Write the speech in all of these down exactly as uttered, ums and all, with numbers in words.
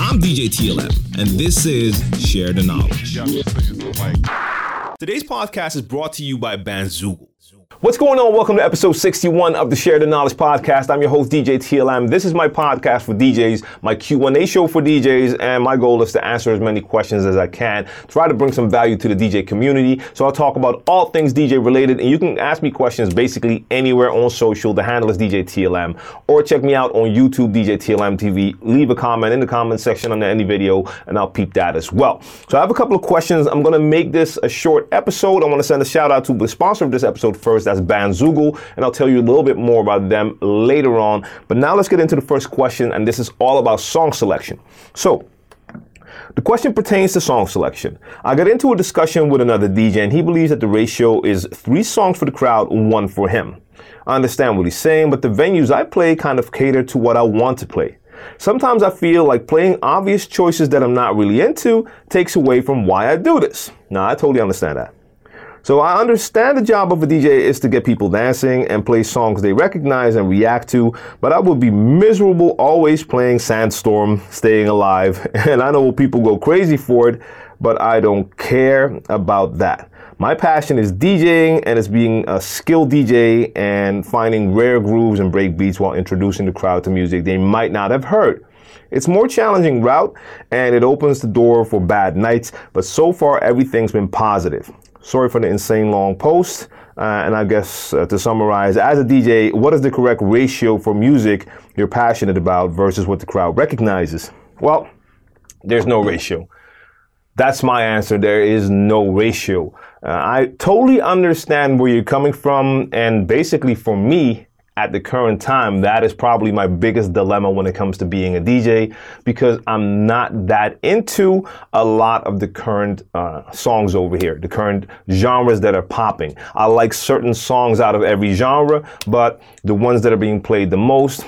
I'm D J T L M, and this is Share the Knowledge. Today's podcast is brought to you by Bandzoogle. What's going on? Welcome to episode sixty-one of the Share the Knowledge podcast. I'm your host, D J T L M. This is my podcast for D Js, my Q and A show for D Js, and my goal is to answer as many questions as I can, try to bring some value to the D J community. So I'll talk about all things D J related, and you can ask me questions basically anywhere on social. The handle is D J T L M, or check me out on YouTube, D J T L M T V. Leave a comment in the comment section under any video, and I'll peep that as well. So I have a couple of questions. I'm going to make this a short episode. I want to send a shout out to the sponsor of this episode first. That's Bandzoogle, and I'll tell you a little bit more about them later on. But now let's get into the first question, and this is all about song selection. So the question pertains to song selection. I got into a discussion with another D J, and he believes that the ratio is three songs for the crowd, one for him. I understand what he's saying, but the venues I play kind of cater to what I want to play. Sometimes I feel like playing obvious choices that I'm not really into takes away from why I do this. Now, I totally understand that. So I understand the job of a D J is to get people dancing and play songs they recognize and react to, but I would be miserable always playing Sandstorm, Staying Alive, and I know people go crazy for it, but I don't care about that. My passion is DJing, and it's being a skilled D J and finding rare grooves and break beats while introducing the crowd to music they might not have heard. It's a more challenging route, and it opens the door for bad nights, but so far everything's been positive. Sorry for the insane long post, uh, and I guess uh, to summarize, as a D J, what is the correct ratio for music you're passionate about versus what the crowd recognizes? Well, there's no ratio. That's my answer. There is no ratio. Uh, I totally understand where you're coming from, and basically for me, at the current time, that is probably my biggest dilemma when it comes to being a D J, because I'm not that into a lot of the current uh, songs over here, the current genres that are popping. I like certain songs out of every genre, but the ones that are being played the most,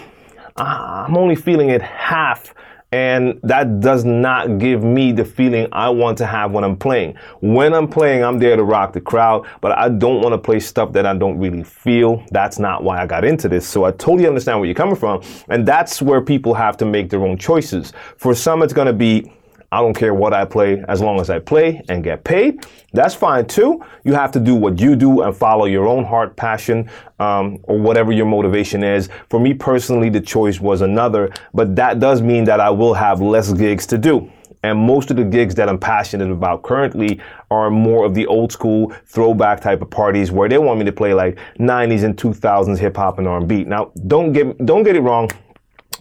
I'm only feeling it half. And that does not give me the feeling I want to have when I'm playing. When I'm playing, I'm there to rock the crowd, but I don't want to play stuff that I don't really feel. That's not why I got into this. So I totally understand where you're coming from. And that's where people have to make their own choices. For some, it's going to be, I don't care what I play as long as I play and get paid. That's fine too. You have to do what you do and follow your own heart, passion, um, or whatever your motivation is. For me personally, the choice was another, but that does mean that I will have less gigs to do. And most of the gigs that I'm passionate about currently are more of the old school throwback type of parties where they want me to play like nineties and two thousands hip hop and R and B. Now, don't get, don't get it wrong.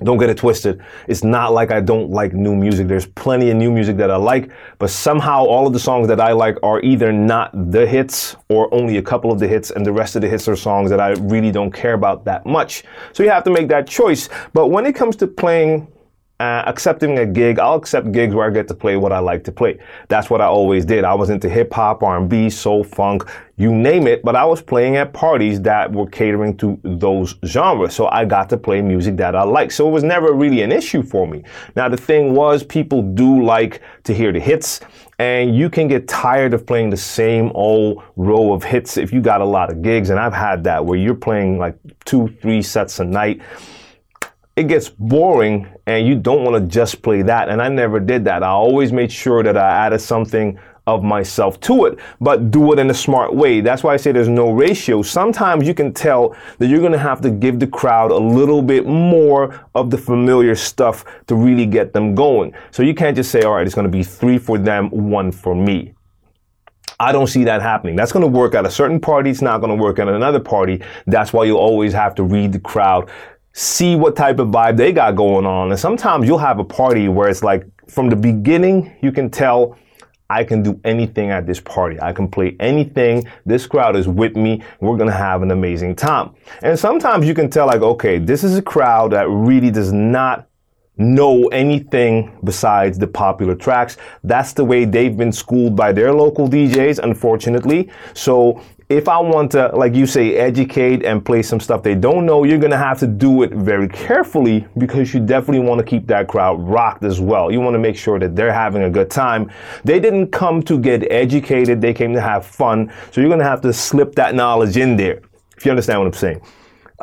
Don't get it twisted. It's not like I don't like new music. There's plenty of new music that I like, but somehow all of the songs that I like are either not the hits or only a couple of the hits, and the rest of the hits are songs that I really don't care about that much. So you have to make that choice. But when it comes to playing, uh, accepting a gig, I'll accept gigs where I get to play what I like to play. That's what I always did. I was into hip hop, R and B, soul, funk, you name it, but I was playing at parties that were catering to those genres. So I got to play music that I like. So it was never really an issue for me. Now, the thing was, people do like to hear the hits, and you can get tired of playing the same old row of hits if you got a lot of gigs. And I've had that where you're playing like two, three sets a night. It gets boring, and you don't want to just play that. And I never did that. I always made sure that I added something of myself to it, but do it in a smart way. That's why I say there's no ratio. Sometimes you can tell that you're going to have to give the crowd a little bit more of the familiar stuff to really get them going. So you can't just say, all right, it's going to be three for them, one for me. I don't see that happening. That's going to work at a certain party. It's not going to work at another party. That's why you always have to read the crowd. See what type of vibe they got going on. And sometimes you'll have a party where it's like, from the beginning, you can tell I can do anything at this party. I can play anything. This crowd is with me. We're going to have an amazing time. And sometimes you can tell like, okay, this is a crowd that really does not know anything besides the popular tracks. That's the way they've been schooled by their local D Js, unfortunately. So if I want to, like you say, educate and play some stuff they don't know, you're going to have to do it very carefully, because you definitely want to keep that crowd rocked as well. You want to make sure that they're having a good time. They didn't come to get educated. They came to have fun. So you're going to have to slip that knowledge in there, if you understand what I'm saying.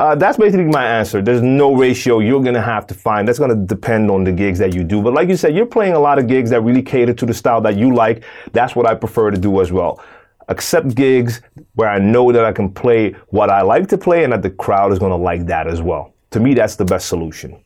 Uh, that's basically my answer. There's no ratio you're going to have to find. That's going to depend on the gigs that you do. But like you said, you're playing a lot of gigs that really cater to the style that you like. That's what I prefer to do as well. Accept gigs where I know that I can play what I like to play and that the crowd is going to like that as well. To me, that's the best solution.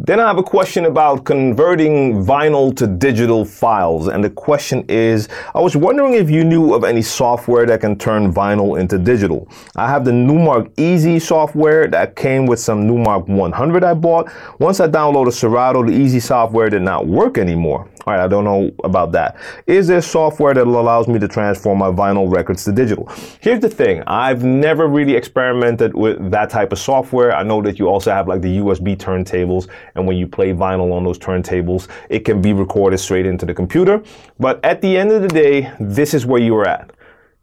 Then I have a question about converting vinyl to digital files, and the question is, I was wondering if you knew of any software that can turn vinyl into digital. I have the Numark Easy software that came with some Numark one hundred I bought. Once I downloaded Serato, the Easy software did not work anymore. Alright, I don't know about that. Is there software that allows me to transform my vinyl records to digital? Here's the thing, I've never really experimented with that type of software. I know that you also have like the U S B turntables, and when you play vinyl on those turntables, it can be recorded straight into the computer. But at the end of the day, this is where you're at.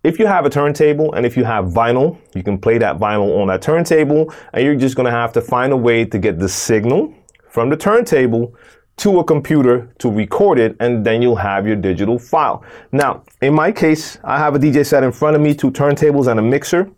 If you have a turntable and if you have vinyl, you can play that vinyl on that turntable, and you're just gonna have to find a way to get the signal from the turntable to a computer to record it, and then you'll have your digital file. Now, in my case, I have a D J set in front of me, two turntables and a mixer.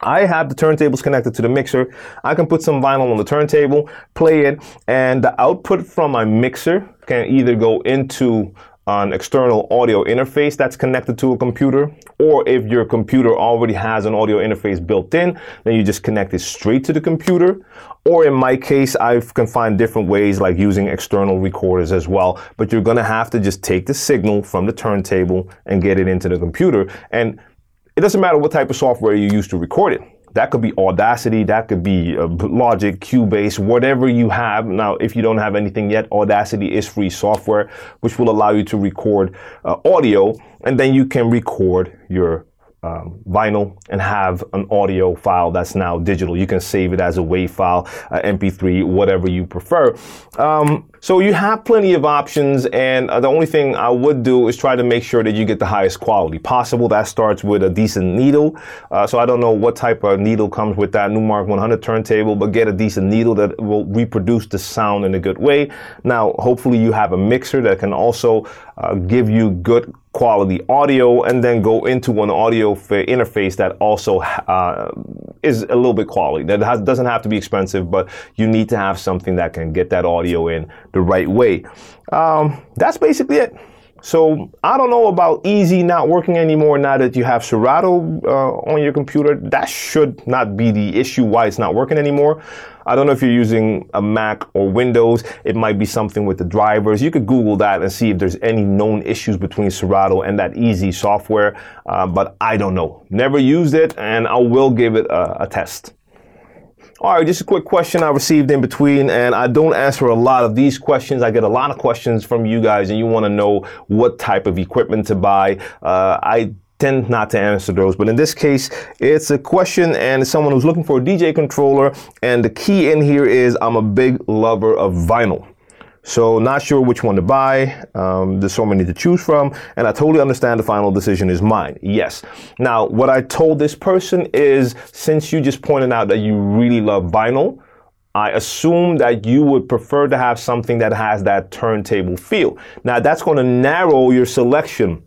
I have the turntables connected to the mixer. I can put some vinyl on the turntable, play it, and the output from my mixer can either go into an external audio interface that's connected to a computer, or if your computer already has an audio interface built in, then you just connect it straight to the computer. Or in my case, I can find different ways like using external recorders as well, but you're gonna have to just take the signal from the turntable and get it into the computer. And it doesn't matter what type of software you use to record it. That could be Audacity, that could be uh, Logic, Cubase, whatever you have. Now, if you don't have anything yet, Audacity is free software, which will allow you to record uh, audio, and then you can record your um, vinyl and have an audio file that's now digital. You can save it as a WAV file, uh, M P three, whatever you prefer. Um, so you have plenty of options, and uh, the only thing I would do is try to make sure that you get the highest quality possible. That starts with a decent needle. Uh, so I don't know what type of needle comes with that Numark one hundred turntable, but get a decent needle that will reproduce the sound in a good way. Now, hopefully you have a mixer that can also uh, give you good quality audio, and then go into an audio interface that also uh, is a little bit quality. That has, doesn't have to be expensive, but you need to have something that can get that audio in the right way. Um, that's basically it. So I don't know about Easy not working anymore now that you have Serato uh, on your computer. That should not be the issue why it's not working anymore. I don't know if you're using a Mac or Windows. It might be something with the drivers. You could Google that and see if there's any known issues between Serato and that Easy software, uh, but I don't know. Never used it, and I will give it a, a test. All right, just a quick question I received in between, and I don't answer a lot of these questions. I get a lot of questions from you guys, and you want to know what type of equipment to buy. Uh, I tend not to answer those, but in this case, it's a question, and it's someone who's looking for a D J controller, and the key in here is I'm a big lover of vinyl. So not sure which one to buy. Um, there's so many to choose from, and I totally understand the final decision is mine. Yes. Now, what I told this person is, since you just pointed out that you really love vinyl, I assume that you would prefer to have something that has that turntable feel. Now, that's going to narrow your selection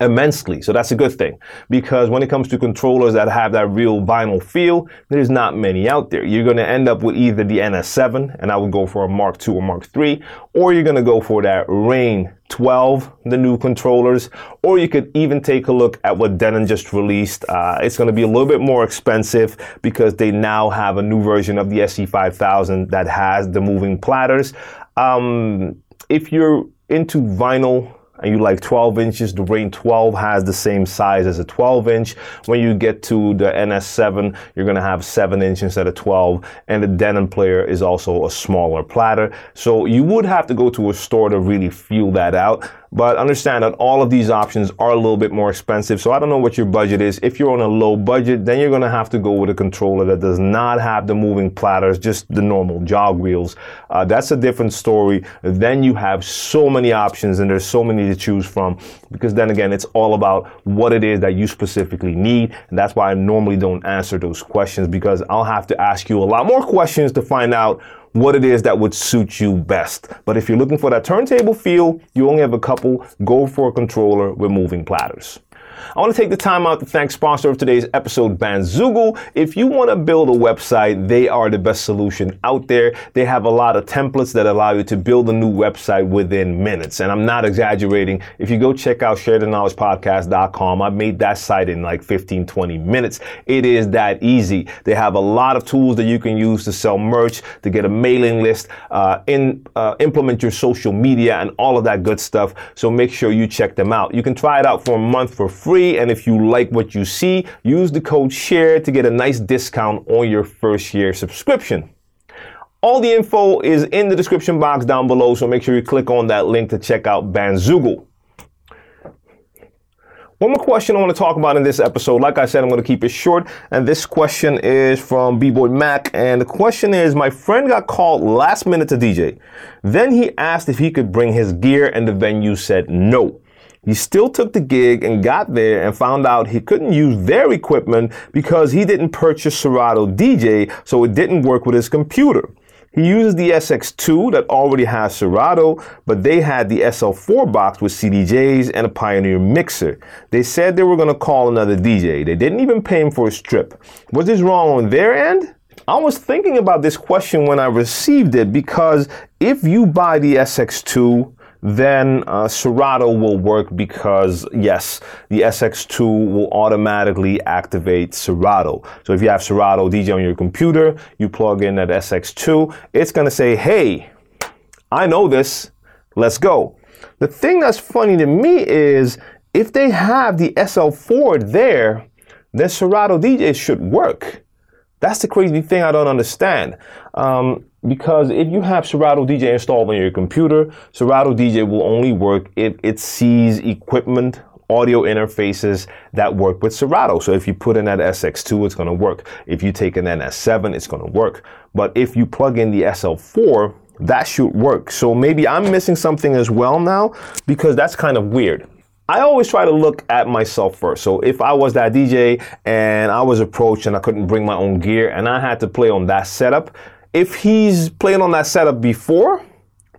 immensely. So that's a good thing, because when it comes to controllers that have that real vinyl feel, there's not many out there. You're going to end up with either the N S seven, and I would go for a Mark two or Mark three, or you're going to go for that Rane twelve, the new controllers, or you could even take a look at what Denon just released. Uh, it's going to be a little bit more expensive because they now have a new version of the S C five thousand that has the moving platters. Um, if you're into vinyl and you like twelve inches, the Rane twelve has the same size as a twelve inch. When you get to the N S seven, you're gonna have seven inch instead of twelve, and the Denon player is also a smaller platter. So you would have to go to a store to really feel that out. But understand that all of these options are a little bit more expensive, so I don't know what your budget is. If you're on a low budget, then you're gonna have to go with a controller that does not have the moving platters, just the normal jog wheels. Uh, that's a different story. Then you have so many options, and there's so many to choose from, because then again, it's all about what it is that you specifically need, and that's why I normally don't answer those questions, because I'll have to ask you a lot more questions to find out what it is that would suit you best. But if you're looking for that turntable feel, you only have a couple, go for a controller with moving platters. I want to take the time out to thank sponsor of today's episode, Bandzoogle. If you want to build a website, they are the best solution out there. They have a lot of templates that allow you to build a new website within minutes. And I'm not exaggerating. If you go check out share the knowledge podcast dot com, I made that site in like fifteen, twenty minutes. It is that easy. They have a lot of tools that you can use to sell merch, to get a mailing list, uh, in, uh, implement your social media and all of that good stuff. So make sure you check them out. You can try it out for a month for free. And if you like what you see, use the code SHARE to get a nice discount on your first year subscription. All the info is in the description box down below, so make sure you click on that link to check out Bandzoogle. One more question I want to talk about in this episode. Like I said, I'm going to keep it short. And this question is from B-Boy Mac. And the question is, my friend got called last minute to D J. Then he asked if he could bring his gear and the venue said no. He still took the gig and got there and found out he couldn't use their equipment because he didn't purchase Serato D J, so it didn't work with his computer. He uses the S X two that already has Serato, but they had the S L four box with C D Js and a Pioneer mixer. They said they were going to call another D J. They didn't even pay him for a strip. Was this wrong on their end? I was thinking about this question when I received it because if you buy the S X two, then uh, Serato will work because, yes, the S X two will automatically activate Serato. So if you have Serato D J on your computer, you plug in that S X two, it's going to say, hey, I know this, let's go. The thing that's funny to me is if they have the S L four there, then Serato D J should work. That's the crazy thing I don't understand. Um, Because if you have Serato D J installed on your computer, Serato D J will only work if it sees equipment, audio interfaces that work with Serato. So if you put in that S X two, it's going to work. If you take an N S seven, it's going to work. But if you plug in the S L four, that should work. So maybe I'm missing something as well now, because that's kind of weird. I always try to look at myself first. So if I was that D J and I was approached and I couldn't bring my own gear and I had to play on that setup, if he's playing on that setup before,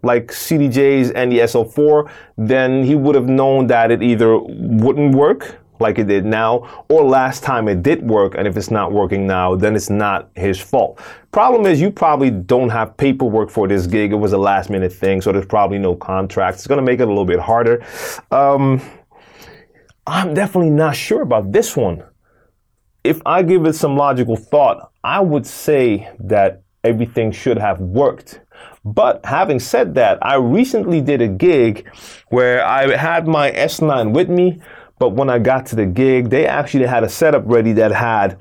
like C D Js and the S L four, then he would have known that it either wouldn't work like it did now, or last time it did work, and if it's not working now, then it's not his fault. Problem is, you probably don't have paperwork for this gig. It was a last minute thing, so there's probably no contracts. It's gonna make it a little bit harder. Um, I'm definitely not sure about this one. If I give it some logical thought, I would say that everything should have worked. But having said that, I recently did a gig where I had my S nine with me, but when I got to the gig, they actually had a setup ready that had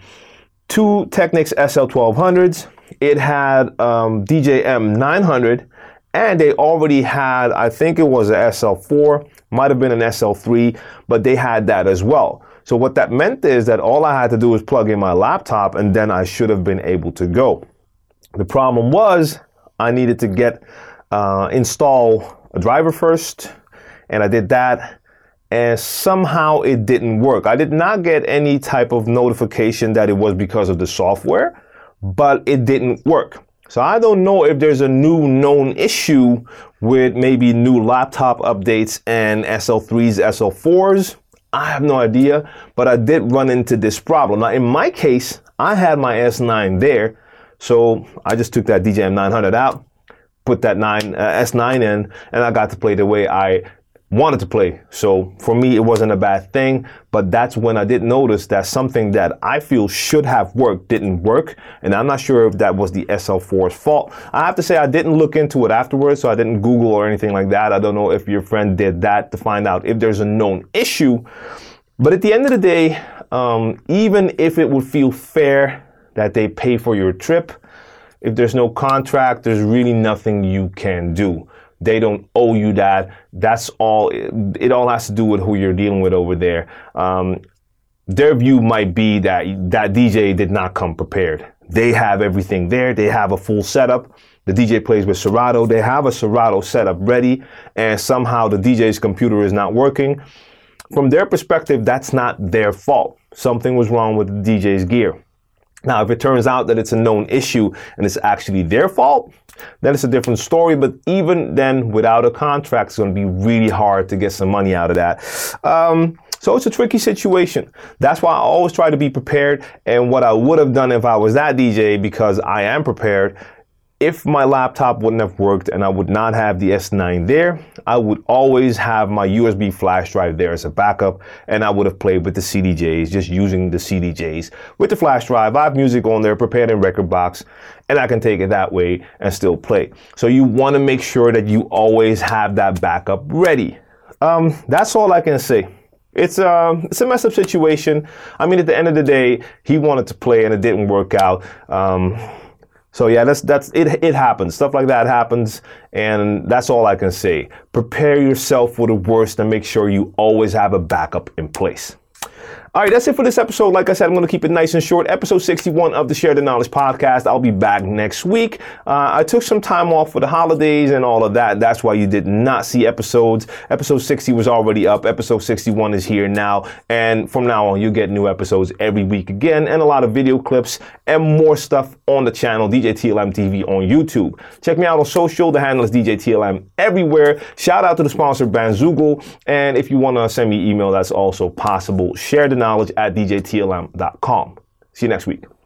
two Technics S L twelve hundreds. It had um, D J M nine hundred, and they already had, I think it was an S L four, might have been an S L three, but they had that as well. So what that meant is that all I had to do was plug in my laptop, and then I should have been able to go. The problem was I needed to get, uh, install a driver first, and I did that, and somehow it didn't work. I did not get any type of notification that it was because of the software, but it didn't work. So I don't know if there's a new known issue with maybe new laptop updates and S L threes, S L fours. I have no idea, but I did run into this problem. Now, in my case, I had my S nine there. So I just took that D J M nine hundred out, put that nine, uh, S nine in, and I got to play the way I wanted to play. So for me, it wasn't a bad thing, but that's when I did notice that something that I feel should have worked didn't work, and I'm not sure if that was the S L four's fault. I have to say I didn't look into it afterwards, so I didn't Google or anything like that. I don't know if your friend did that to find out if there's a known issue. But at the end of the day, um, even if it would feel fair that they pay for your trip, if there's no contract, there's really nothing you can do. They don't owe you that. That's all. It, it all has to do with who you're dealing with over there. Um, their view might be that that D J did not come prepared. They have everything there. They have a full setup. The D J plays with Serato. They have a Serato setup ready, and somehow the D J's computer is not working. From their perspective, that's not their fault. Something was wrong with the D J's gear. Now, if it turns out that it's a known issue and it's actually their fault, then it's a different story. But even then, without a contract, it's going to be really hard to get some money out of that. Um, So it's a tricky situation. That's why I always try to be prepared, and what I would have done if I was that D J, because I am prepared, if my laptop wouldn't have worked and I would not have the S nine there, I would always have my U S B flash drive there as a backup, and I would have played with the C D Js, just using the C D Js. With the flash drive, I have music on there prepared in Rekordbox, and I can take it that way and still play. So you want to make sure that you always have that backup ready. Um, that's all I can say. It's a, it's a messed up situation. I mean, at the end of the day, he wanted to play and it didn't work out. Um, So yeah, that's that's it. It happens. Stuff like that happens, and that's all I can say. Prepare yourself for the worst and make sure you always have a backup in place. All right, that's it for this episode. Like I said, I'm going to keep it nice and short. Episode sixty-one of the Share the Knowledge podcast. I'll be back next week. Uh, I took some time off for the holidays and all of that. That's why you did not see episodes. Episode sixty was already up. Episode sixty-one is here now. And from now on, you get new episodes every week again, and a lot of video clips and more stuff on the channel, D J T L M T V on YouTube. Check me out on social. The handle is D J T L M everywhere. Shout out to the sponsor, Bandzoogle. And if you want to send me email, that's also possible. Share the knowledge at D J T L M dot com. See you next week.